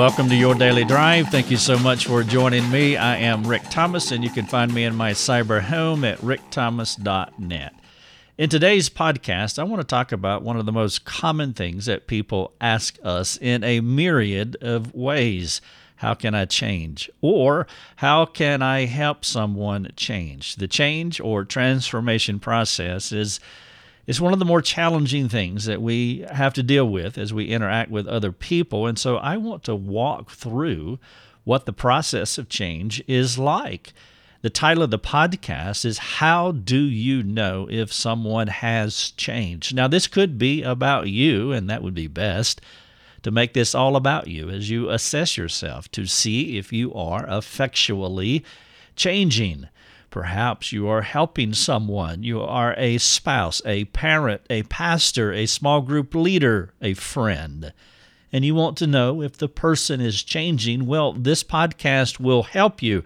Welcome to Your Daily Drive. Thank you so much for joining me. I am Rick Thomas, and you can find me in my cyber home at rickthomas.net. In today's podcast, I want to talk about one of the most common things that people ask us in a myriad of ways. How can I change? Or how can I help someone change? The change or transformation process is one of the more challenging things that we have to deal with as we interact with other people. And so I want to walk through what the process of change is like. The title of the podcast is How Do You Know If Someone Has Changed? Now, this could be about you, and that would be best to make this all about you as you assess yourself to see if you are effectually changing. Perhaps you are helping someone. You are a spouse, a parent, a pastor, a small group leader, a friend, and you want to know if the person is changing. Well, this podcast will help you.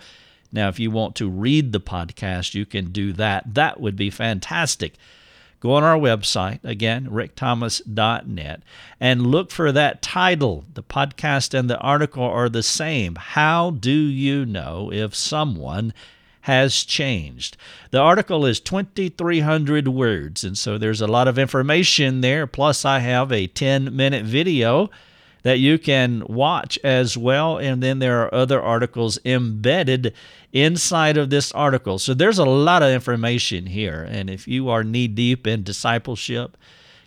Now, if you want to read the podcast, you can do that. That would be fantastic. Go on our website, again, rickthomas.net, and look for that title. The podcast and the article are the same. How do you know if someone has changed? The article is 2,300 words, and so there's a lot of information there. Plus, I have a 10-minute video that you can watch as well. And then there are other articles embedded inside of this article. So there's a lot of information here. And if you are knee-deep in discipleship,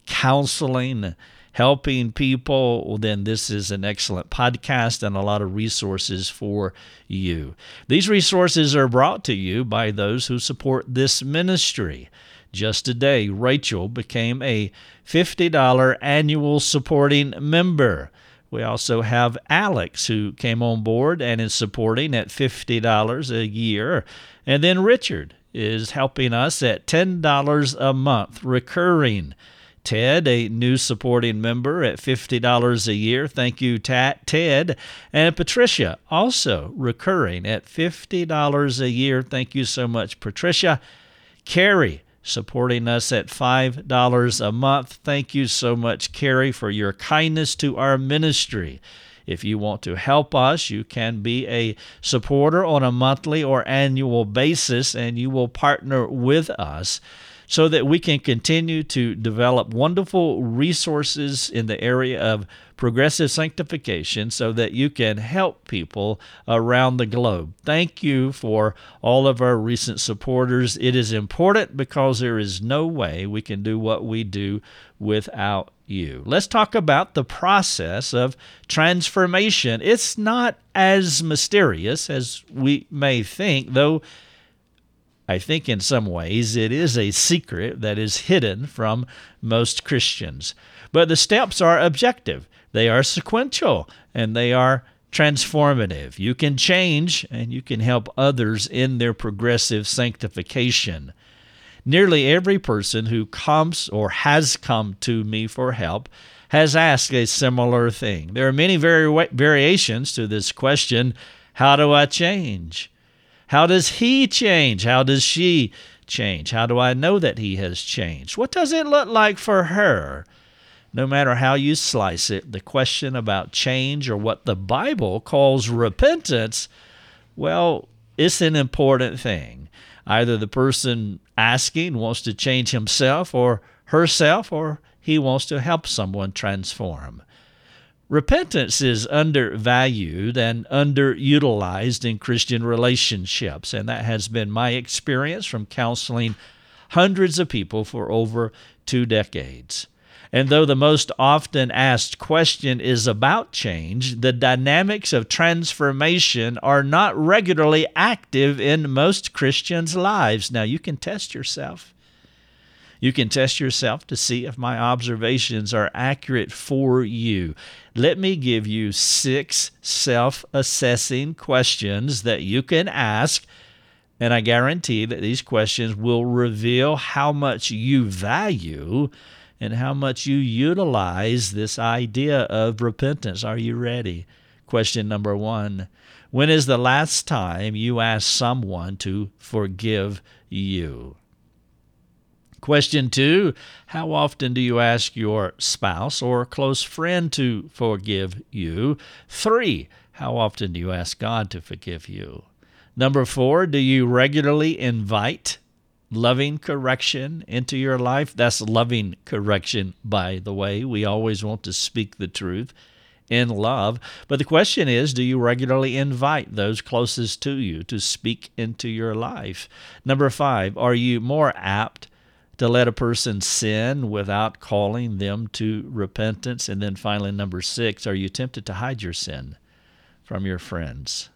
counseling, helping people, well, then this is an excellent podcast and a lot of resources for you. These resources are brought to you by those who support this ministry. Just today, Rachel became a $50 annual supporting member. We also have Alex, who came on board and is supporting at $50 a year. And then Richard is helping us at $10 a month, recurring. Ted, a new supporting member at $50 a year. Thank you, Ted. And Patricia, also recurring at $50 a year. Thank you so much, Patricia. Carrie, supporting us at $5 a month. Thank you so much, Carrie, for your kindness to our ministry. If you want to help us, you can be a supporter on a monthly or annual basis, and you will partner with us so that we can continue to develop wonderful resources in the area of progressive sanctification so that you can help people around the globe. Thank you for all of our recent supporters. It is important because there is no way we can do what we do without you. Let's talk about the process of transformation. It's not as mysterious as we may think, though I think in some ways it is a secret that is hidden from most Christians. But the steps are objective, they are sequential, and they are transformative. You can change, and you can help others in their progressive sanctification. Nearly every person who comes or has come to me for help has asked a similar thing. There are many variations to this question, how do I change? How does he change? How does she change? How do I know that he has changed? What does it look like for her? No matter how you slice it, the question about change or what the Bible calls repentance, well, it's an important thing. Either the person asking wants to change himself or herself, or he wants to help someone transform. Repentance is undervalued and underutilized in Christian relationships, and that has been my experience from counseling hundreds of people for over 2 decades. And though the most often asked question is about change, the dynamics of transformation are not regularly active in most Christians' lives. Now, you can test yourself. You can test yourself to see if my observations are accurate for you. Let me give you 6 self-assessing questions that you can ask, and I guarantee that these questions will reveal how much you value and how much you utilize this idea of repentance. Are you ready? Question number 1, when is the last time you asked someone to forgive you? Question 2, how often do you ask your spouse or close friend to forgive you? 3, how often do you ask God to forgive you? Number 4, do you regularly invite loving correction into your life? That's loving correction, by the way. We always want to speak the truth in love. But the question is, do you regularly invite those closest to you to speak into your life? Number 5, are you more apt to let a person sin without calling them to repentance? And then finally, number 6, are you tempted to hide your sin from your friends?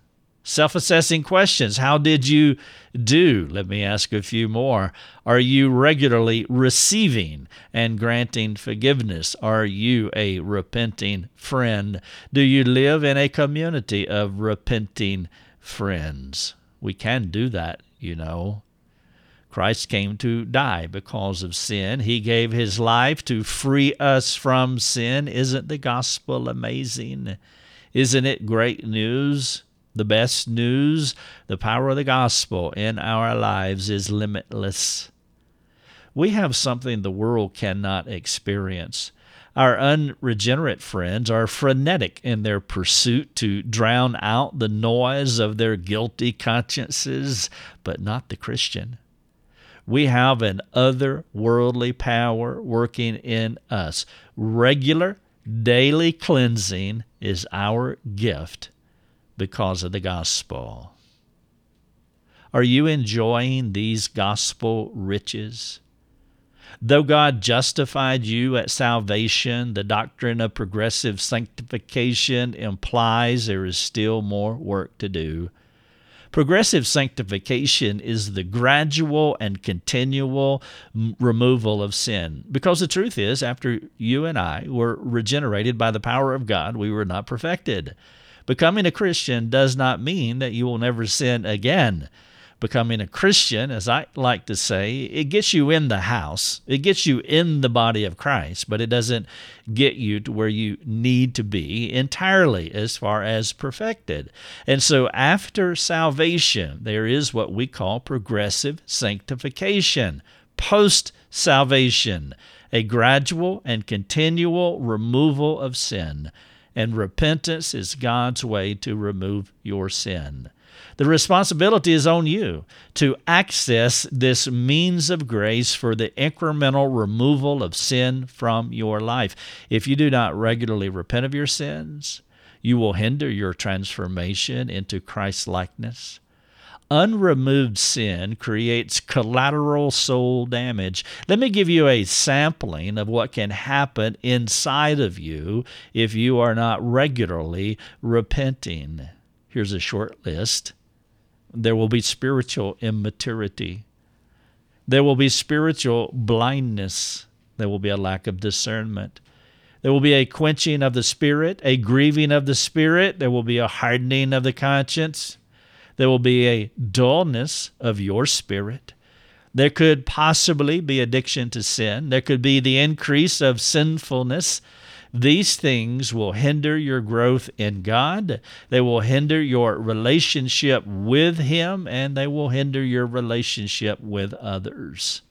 Self-assessing questions. How did you do? Let me ask a few more. Are you regularly receiving and granting forgiveness? Are you a repenting friend? Do you live in a community of repenting friends? We can do that, you know. Christ came to die because of sin. He gave his life to free us from sin. Isn't the gospel amazing? Isn't it great news? The best news, the power of the gospel in our lives is limitless. We have something the world cannot experience. Our unregenerate friends are frenetic in their pursuit to drown out the noise of their guilty consciences, but not the Christian. We have an otherworldly power working in us. Regular, daily cleansing is our gift because of the gospel. Are you enjoying these gospel riches? Though God justified you at salvation, the doctrine of progressive sanctification implies there is still more work to do. Progressive sanctification is the gradual and continual removal of sin. Because the truth is, after you and I were regenerated by the power of God, we were not perfected. Becoming a Christian does not mean that you will never sin again. Becoming a Christian, as I like to say, it gets you in the house. It gets you in the body of Christ, but it doesn't get you to where you need to be entirely as far as perfected. And so after salvation, there is what we call progressive sanctification, post-salvation, a gradual and continual removal of sin. And repentance is God's way to remove your sin. The responsibility is on you to access this means of grace for the incremental removal of sin from your life. If you do not regularly repent of your sins, you will hinder your transformation into Christ-likeness. Unremoved sin creates collateral soul damage. Let me give you a sampling of what can happen inside of you if you are not regularly repenting. Here's a short list. There will be spiritual immaturity. There will be spiritual blindness. There will be a lack of discernment. There will be a quenching of the spirit, a grieving of the spirit. There will be a hardening of the conscience. There will be a dullness of your spirit. There could possibly be addiction to sin. There could be the increase of sinfulness. These things will hinder your growth in God. They will hinder your relationship with Him, and they will hinder your relationship with others.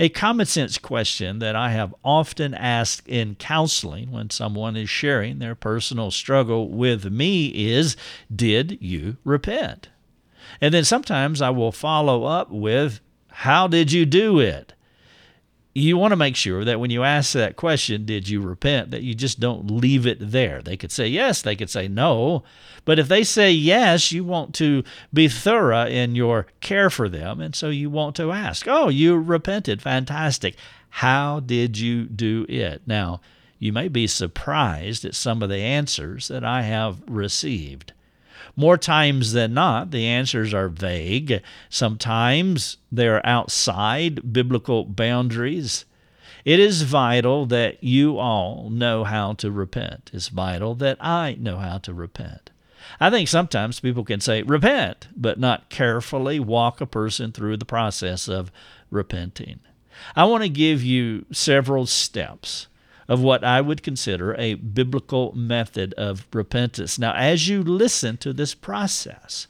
A common sense question that I have often asked in counseling when someone is sharing their personal struggle with me is, did you repent? And then sometimes I will follow up with, how did you do it? You want to make sure that when you ask that question, did you repent, that you just don't leave it there. They could say yes, they could say no. But if they say yes, you want to be thorough in your care for them. And so you want to ask, oh, you repented. Fantastic. How did you do it? Now, you may be surprised at some of the answers that I have received. More times than not, the answers are vague. Sometimes they are outside biblical boundaries. It is vital that you all know how to repent. It's vital that I know how to repent. I think sometimes people can say, repent, but not carefully walk a person through the process of repenting. I want to give you several steps of what I would consider a biblical method of repentance. Now, as you listen to this process,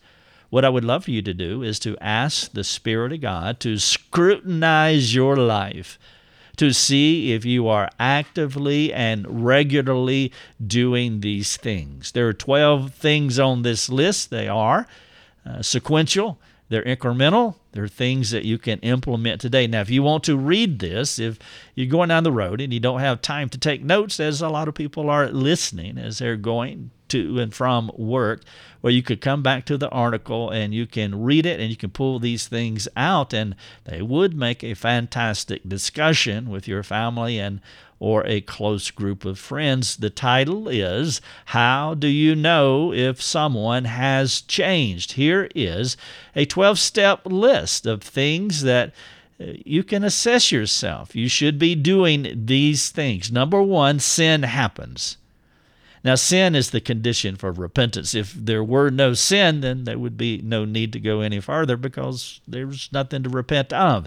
What I would love for you to do is to ask the Spirit of God to scrutinize your life, to see if you are actively and regularly doing these things. There are 12 things on this list. They are sequential, they're incremental, they're things that you can implement today. Now, if you want to read this, if you're going down the road and you don't have time to take notes, as a lot of people are listening as they're going to and from work, well, you could come back to the article and you can read it and you can pull these things out, and they would make a fantastic discussion with your family and or a close group of friends. The title is, How Do You Know If Someone Has Changed? Here is a 12-step list of things that you can assess yourself. You should be doing these things. Number one, sin happens. Now, sin is the condition for repentance. If there were no sin, then there would be no need to go any further because there's nothing to repent of.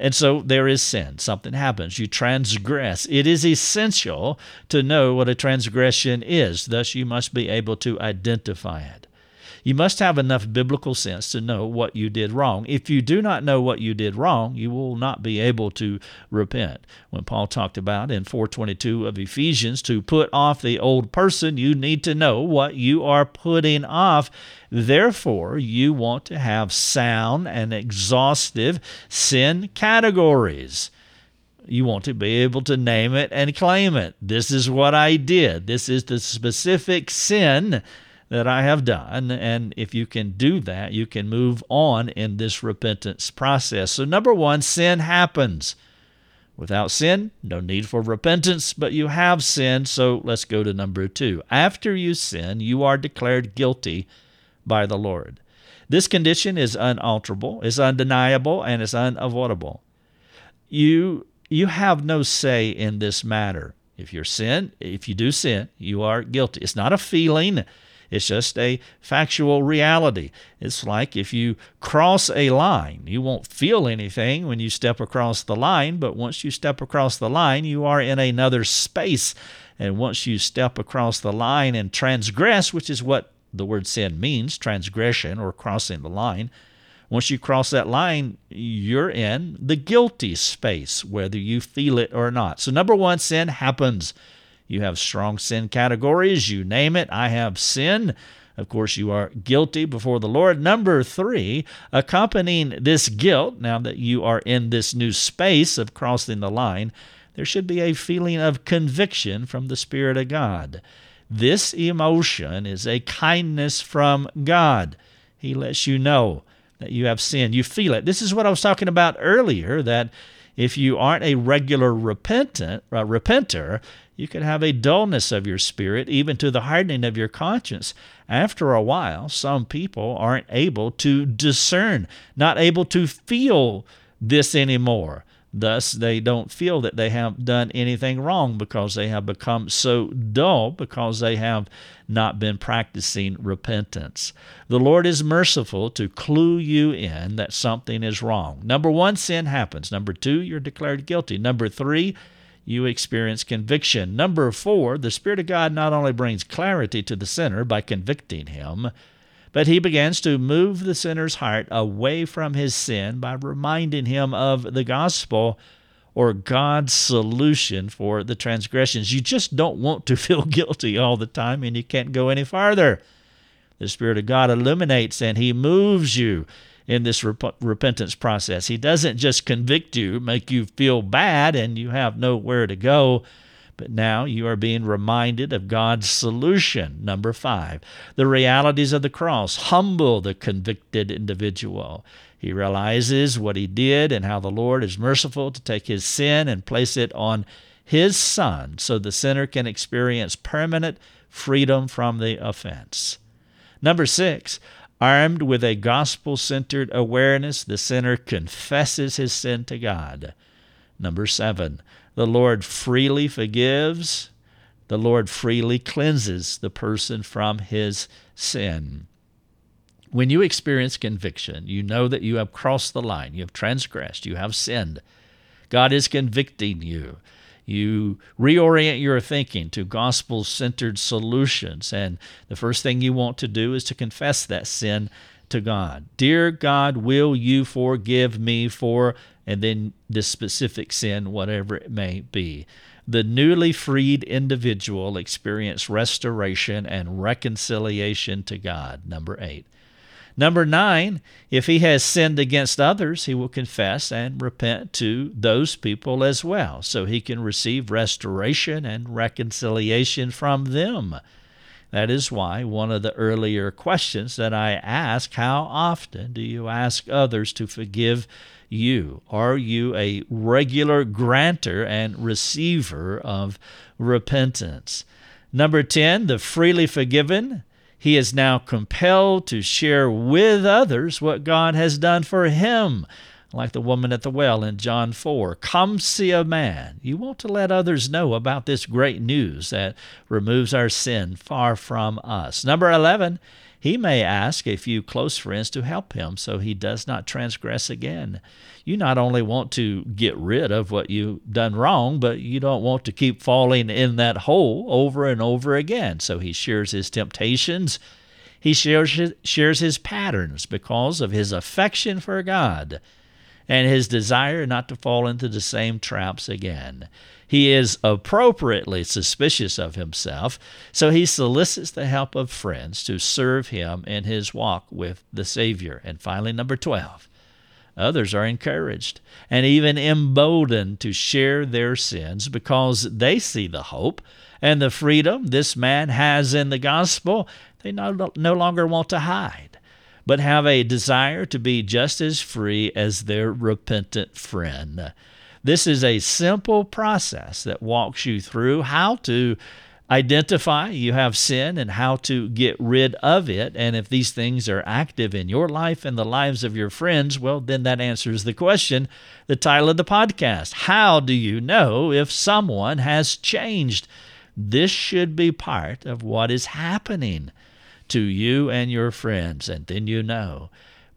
And so there is sin. Something happens. You transgress. It is essential to know what a transgression is. Thus, you must be able to identify it. You must have enough biblical sense to know what you did wrong. If you do not know what you did wrong, you will not be able to repent. When Paul talked about in 4:22 of Ephesians, to put off the old person, you need to know what you are putting off. Therefore, you want to have sound and exhaustive sin categories. You want to be able to name it and claim it. This is what I did. This is the specific sin that I have done, and if you can do that, you can move on in this repentance process. So number one, sin happens. Without sin, no need for repentance, but you have sinned, so let's go to number two. After you sin, you are declared guilty by the Lord. This condition is unalterable, is undeniable, and is unavoidable. You have no say in this matter. If you do sin, you are guilty. It's not a feeling. It's just a factual reality. It's like if you cross a line, you won't feel anything when you step across the line, but once you step across the line, you are in another space. And once you step across the line and transgress, which is what the word sin means, transgression or crossing the line, once you cross that line, you're in the guilty space, whether you feel it or not. So number one, sin happens. You have strong sin categories. You name it. I have sinned. Of course, you are guilty before the Lord. Number three, accompanying this guilt, now that you are in this new space of crossing the line, there should be a feeling of conviction from the Spirit of God. This emotion is a kindness from God. He lets you know that you have sinned. You feel it. This is what I was talking about earlier, that if you aren't a regular repenter, you could have a dullness of your spirit, even to the hardening of your conscience. After a while, some people aren't able to discern, not able to feel this anymore. Thus, they don't feel that they have done anything wrong because they have become so dull because they have not been practicing repentance. The Lord is merciful to clue you in that something is wrong. Number one, sin happens. Number two, you're declared guilty. Number three, you experience conviction. Number four, the Spirit of God not only brings clarity to the sinner by convicting him, but he begins to move the sinner's heart away from his sin by reminding him of the gospel or God's solution for the transgressions. You just don't want to feel guilty all the time, and you can't go any farther. The Spirit of God illuminates and he moves you in this repentance process. He doesn't just convict you, make you feel bad, and you have nowhere to go. But now you are being reminded of God's solution. Number five, the realities of the cross humble the convicted individual. He realizes what he did and how the Lord is merciful to take his sin and place it on his Son so the sinner can experience permanent freedom from the offense. Number six, armed with a gospel-centered awareness, the sinner confesses his sin to God. Number seven, the Lord freely forgives. The Lord freely cleanses the person from his sin. When you experience conviction, you know that you have crossed the line, you have transgressed, you have sinned. God is convicting you. You reorient your thinking to gospel-centered solutions, and the first thing you want to do is to confess that sin to God. Dear God, will you forgive me for, and then this specific sin, whatever it may be. The newly freed individual experiences restoration and reconciliation to God, number 8. Number 9, if he has sinned against others, he will confess and repent to those people as well, so he can receive restoration and reconciliation from them. That is why one of the earlier questions that I asked, how often do you ask others to forgive you? Are you a regular grantor and receiver of repentance? Number 10, the freely forgiven. He is now compelled to share with others what God has done for him. Like the woman at the well in John 4, come see a man. You want to let others know about this great news that removes our sin far from us. Number 11, he may ask a few close friends to help him so he does not transgress again. You not only want to get rid of what you've done wrong, but you don't want to keep falling in that hole over and over again. So he shares his temptations. He shares his patterns because of his affection for God and his desire not to fall into the same traps again. He is appropriately suspicious of himself, so he solicits the help of friends to serve him in his walk with the Savior. And finally, number 12, others are encouraged and even emboldened to share their sins because they see the hope and the freedom this man has in the gospel. They no longer want to hide, but have a desire to be just as free as their repentant friend. This is a simple process that walks you through how to identify you have sin and how to get rid of it. And if these things are active in your life and the lives of your friends, well, then that answers the question, the title of the podcast, how do you know if someone has changed? This should be part of what is happening to you and your friends, and then you know.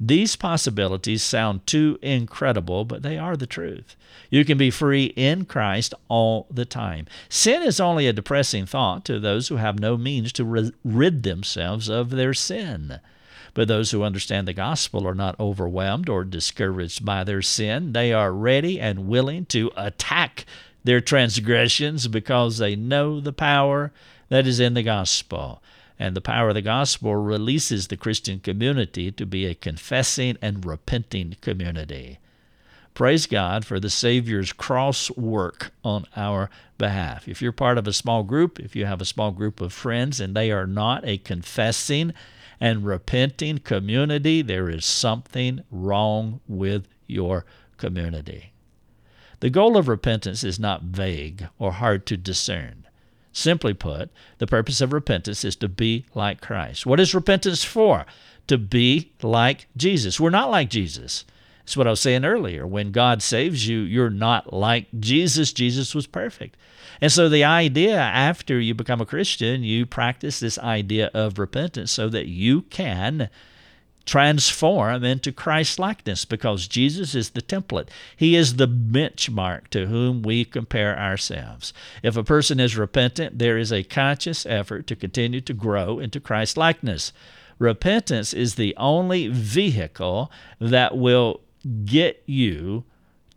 These possibilities sound too incredible, but they are the truth. You can be free in Christ all the time. Sin is only a depressing thought to those who have no means to rid themselves of their sin. But those who understand the gospel are not overwhelmed or discouraged by their sin. They are ready and willing to attack their transgressions because they know the power that is in the gospel. And the power of the gospel releases the Christian community to be a confessing and repenting community. Praise God for the Savior's cross work on our behalf. If you're part of a small group, if you have a small group of friends and they are not a confessing and repenting community, there is something wrong with your community. The goal of repentance is not vague or hard to discern. Simply put, the purpose of repentance is to be like Christ. What is repentance for? To be like Jesus. We're not like Jesus. That's what I was saying earlier. When God saves you, you're not like Jesus. Jesus was perfect. And so the idea after you become a Christian, you practice this idea of repentance so that you can transform into Christ-likeness because Jesus is the template. He is the benchmark to whom we compare ourselves. If a person is repentant, there is a conscious effort to continue to grow into Christ-likeness. Repentance is the only vehicle that will get you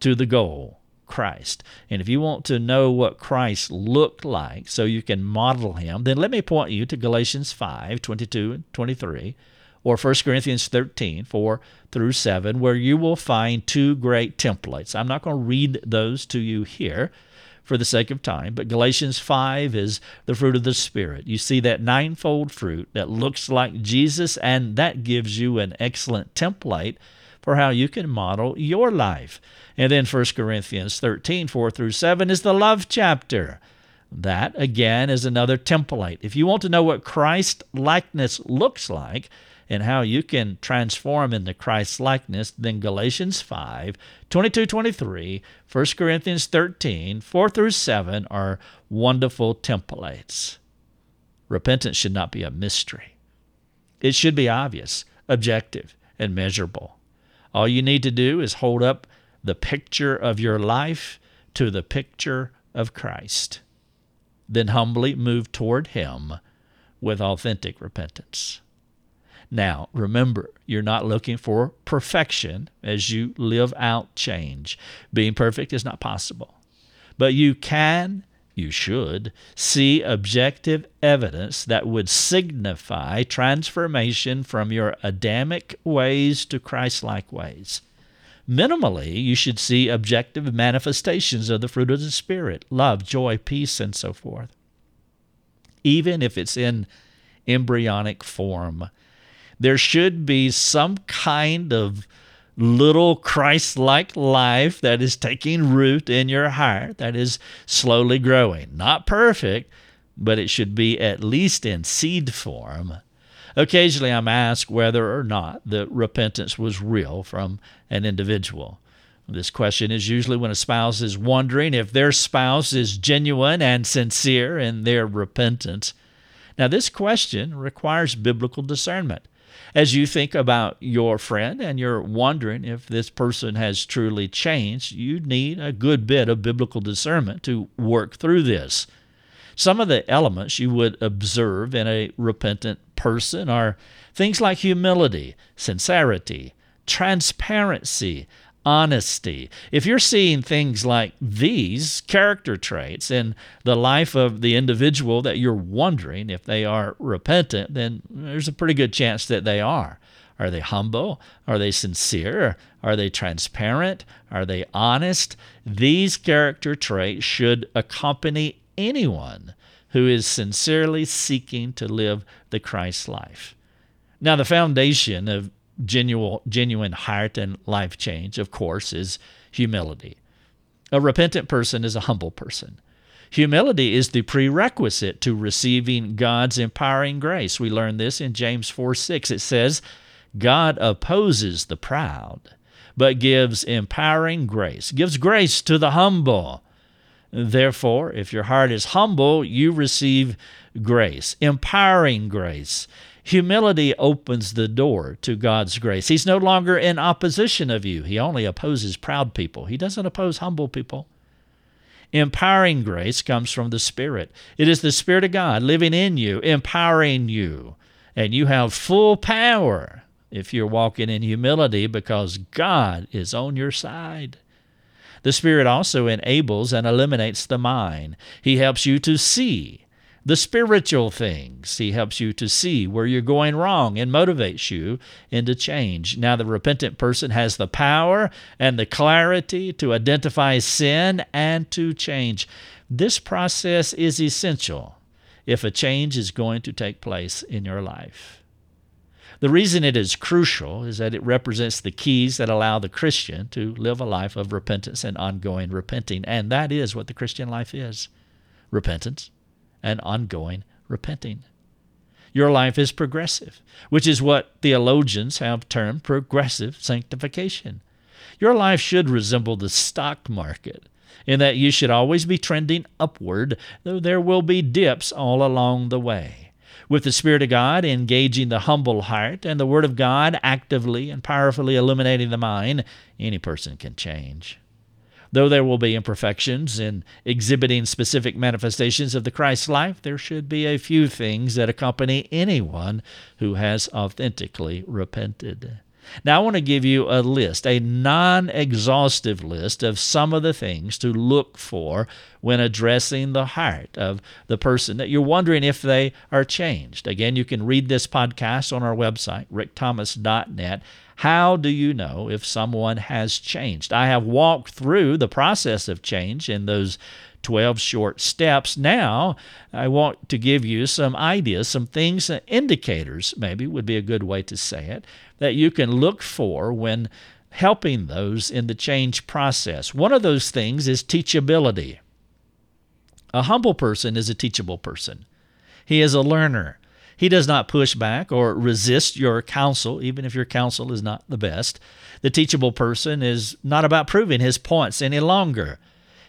to the goal, Christ. And if you want to know what Christ looked like so you can model him, then let me point you to Galatians 5:22 and 23, or 1 Corinthians 13, 4-7, where you will find two great templates. I'm not going to read those to you here for the sake of time, but Galatians 5 is the fruit of the Spirit. You see that ninefold fruit that looks like Jesus, and that gives you an excellent template for how you can model your life. And then 1 Corinthians 13, 4-7 is the love chapter. That, again, is another template. If you want to know what Christ-likeness looks like, and how you can transform into Christ's likeness, then Galatians 5, 22-23, 1 Corinthians 13, 4-7 are wonderful templates. Repentance should not be a mystery. It should be obvious, objective, and measurable. All you need to do is hold up the picture of your life to the picture of Christ. Then humbly move toward him with authentic repentance. Now, remember, you're not looking for perfection as you live out change. Being perfect is not possible. But you can, you should, see objective evidence that would signify transformation from your Adamic ways to Christ-like ways. Minimally, you should see objective manifestations of the fruit of the Spirit, love, joy, peace, and so forth. Even if it's in embryonic form, there should be some kind of little Christ-like life that is taking root in your heart, that is slowly growing. Not perfect, but it should be at least in seed form. Occasionally, I'm asked whether or not the repentance was real from an individual. This question is usually when a spouse is wondering if their spouse is genuine and sincere in their repentance. Now, this question requires biblical discernment. As you think about your friend and you're wondering if this person has truly changed, you need a good bit of biblical discernment to work through this. Some of the elements you would observe in a repentant person are things like humility, sincerity, transparency, honesty. If you're seeing things like these character traits in the life of the individual that you're wondering if they are repentant, then there's a pretty good chance that they are. Are they humble? Are they sincere? Are they transparent? Are they honest? These character traits should accompany anyone who is sincerely seeking to live the Christ life. Now, the foundation of genuine heart and life change, of course, is humility. A repentant person is a humble person. Humility is the prerequisite to receiving God's empowering grace. We learn this in James 4:6. It says, God opposes the proud, but gives empowering grace, gives grace to the humble. Therefore, if your heart is humble, you receive grace, empowering grace. Humility opens the door to God's grace. He's no longer in opposition of you. He only opposes proud people. He doesn't oppose humble people. Empowering grace comes from the Spirit. It is the Spirit of God living in you, empowering you. And you have full power if you're walking in humility because God is on your side. The Spirit also enables and eliminates the mind. He helps you to see the spiritual things. He helps you to see where you're going wrong and motivates you into change. Now, the repentant person has the power and the clarity to identify sin and to change. This process is essential if a change is going to take place in your life. The reason it is crucial is that it represents the keys that allow the Christian to live a life of repentance and ongoing repenting, and that is what the Christian life is, repentance and ongoing repenting. Your life is progressive, which is what theologians have termed progressive sanctification. Your life should resemble the stock market in that you should always be trending upward, though there will be dips all along the way. With the Spirit of God engaging the humble heart and the Word of God actively and powerfully illuminating the mind, any person can change. Though there will be imperfections in exhibiting specific manifestations of the Christ life, there should be a few things that accompany anyone who has authentically repented. Now, I want to give you a list, a non-exhaustive list of some of the things to look for when addressing the heart of the person that you're wondering if they are changed. Again, you can read this podcast on our website, rickthomas.net. How do you know if someone has changed? I have walked through the process of change in those 12 short steps. Now, I want to give you some ideas, some things, indicators maybe would be a good way to say it, that you can look for when helping those in the change process. One of those things is teachability. A humble person is a teachable person. He is a learner. He does not push back or resist your counsel, even if your counsel is not the best. The teachable person is not about proving his points any longer.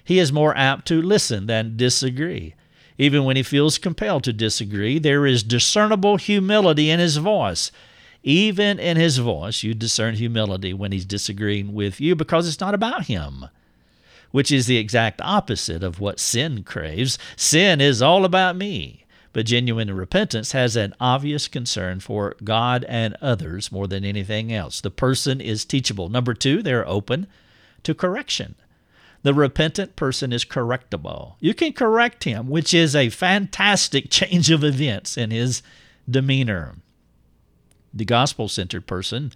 He is more apt to listen than disagree. Even when he feels compelled to disagree, there is discernible humility in his voice. Even in his voice, you discern humility when he's disagreeing with you because it's not about him, which is the exact opposite of what sin craves. Sin is all about me. But genuine repentance has an obvious concern for God and others more than anything else. The person is teachable. Number two, they're open to correction. The repentant person is correctable. You can correct him, which is a fantastic change of events in his demeanor. The gospel-centered person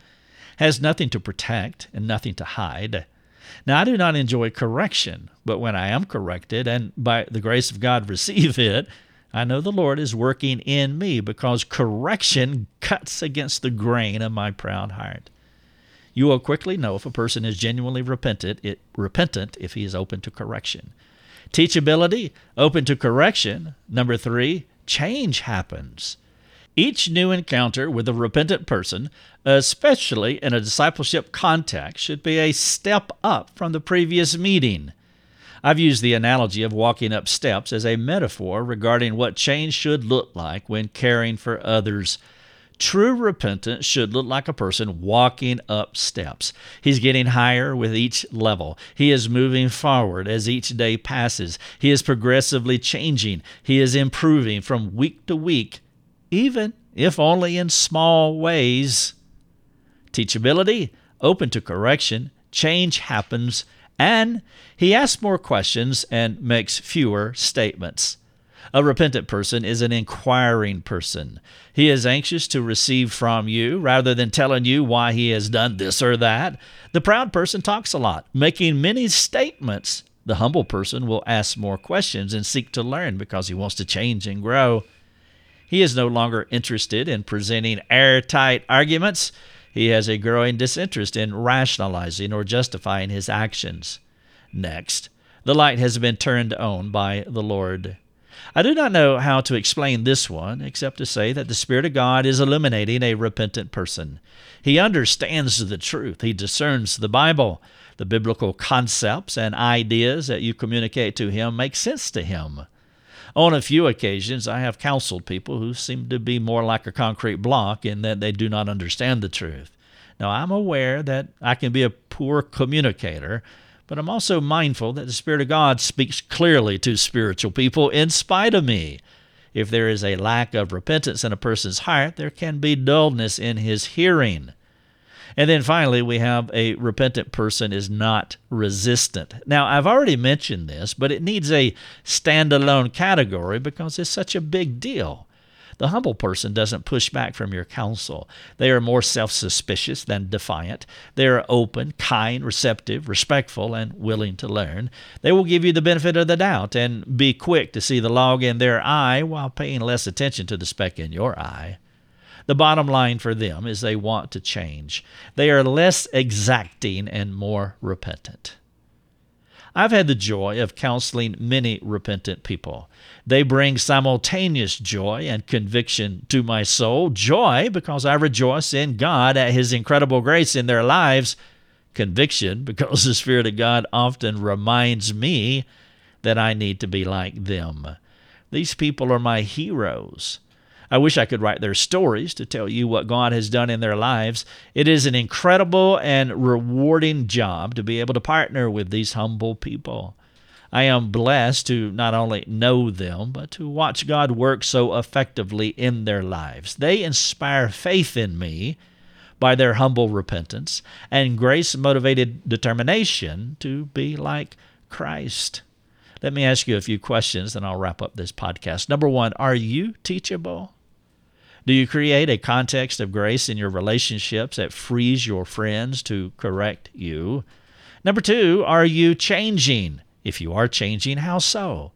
has nothing to protect and nothing to hide. Now, I do not enjoy correction, but when I am corrected and by the grace of God receive it, I know the Lord is working in me because correction cuts against the grain of my proud heart. You will quickly know if a person is genuinely repentant if he is open to correction. Teachability, open to correction. Number three, change happens. Each new encounter with a repentant person, especially in a discipleship context, should be a step up from the previous meeting. I've used the analogy of walking up steps as a metaphor regarding what change should look like when caring for others. True repentance should look like a person walking up steps. He's getting higher with each level. He is moving forward as each day passes. He is progressively changing. He is improving from week to week, even if only in small ways. Teachability, open to correction, change happens, and he asks more questions and makes fewer statements. A repentant person is an inquiring person. He is anxious to receive from you rather than telling you why he has done this or that. The proud person talks a lot, making many statements. The humble person will ask more questions and seek to learn because he wants to change and grow. He is no longer interested in presenting airtight arguments. He has a growing disinterest in rationalizing or justifying his actions. Next, the light has been turned on by the Lord. I do not know how to explain this one, except to say that the Spirit of God is illuminating a repentant person. He understands the truth. He discerns the Bible. The biblical concepts and ideas that you communicate to him make sense to him. On a few occasions, I have counseled people who seem to be more like a concrete block in that they do not understand the truth. Now, I'm aware that I can be a poor communicator, but I'm also mindful that the Spirit of God speaks clearly to spiritual people in spite of me. If there is a lack of repentance in a person's heart, there can be dullness in his hearing. And then finally, we have a repentant person is not resistant. Now, I've already mentioned this, but it needs a standalone category because it's such a big deal. The humble person doesn't push back from your counsel. They are more self-suspicious than defiant. They are open, kind, receptive, respectful, and willing to learn. They will give you the benefit of the doubt and be quick to see the log in their eye while paying less attention to the speck in your eye. The bottom line for them is they want to change. They are less exacting and more repentant. I've had the joy of counseling many repentant people. They bring simultaneous joy and conviction to my soul. Joy because I rejoice in God at His incredible grace in their lives. Conviction because the Spirit of God often reminds me that I need to be like them. These people are my heroes. I wish I could write their stories to tell you what God has done in their lives. It is an incredible and rewarding job to be able to partner with these humble people. I am blessed to not only know them, but to watch God work so effectively in their lives. They inspire faith in me by their humble repentance and grace-motivated determination to be like Christ. Let me ask you a few questions, then I'll wrap up this podcast. Number one, are you teachable? Do you create a context of grace in your relationships that frees your friends to correct you? Number two, are you changing? If you are changing, how so?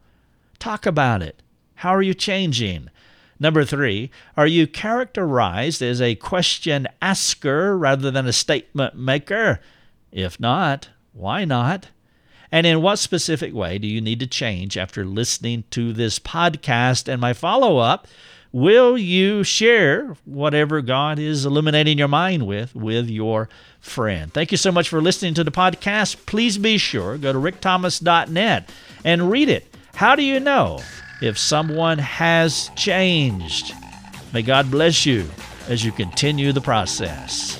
Talk about it. How are you changing? Number three, are you characterized as a question asker rather than a statement maker? If not, why not? And in what specific way do you need to change after listening to this podcast? And my follow-up, will you share whatever God is illuminating your mind with your friend? Thank you so much for listening to the podcast. Please be sure, go to rickthomas.net and read it. How do you know if someone has changed? May God bless you as you continue the process.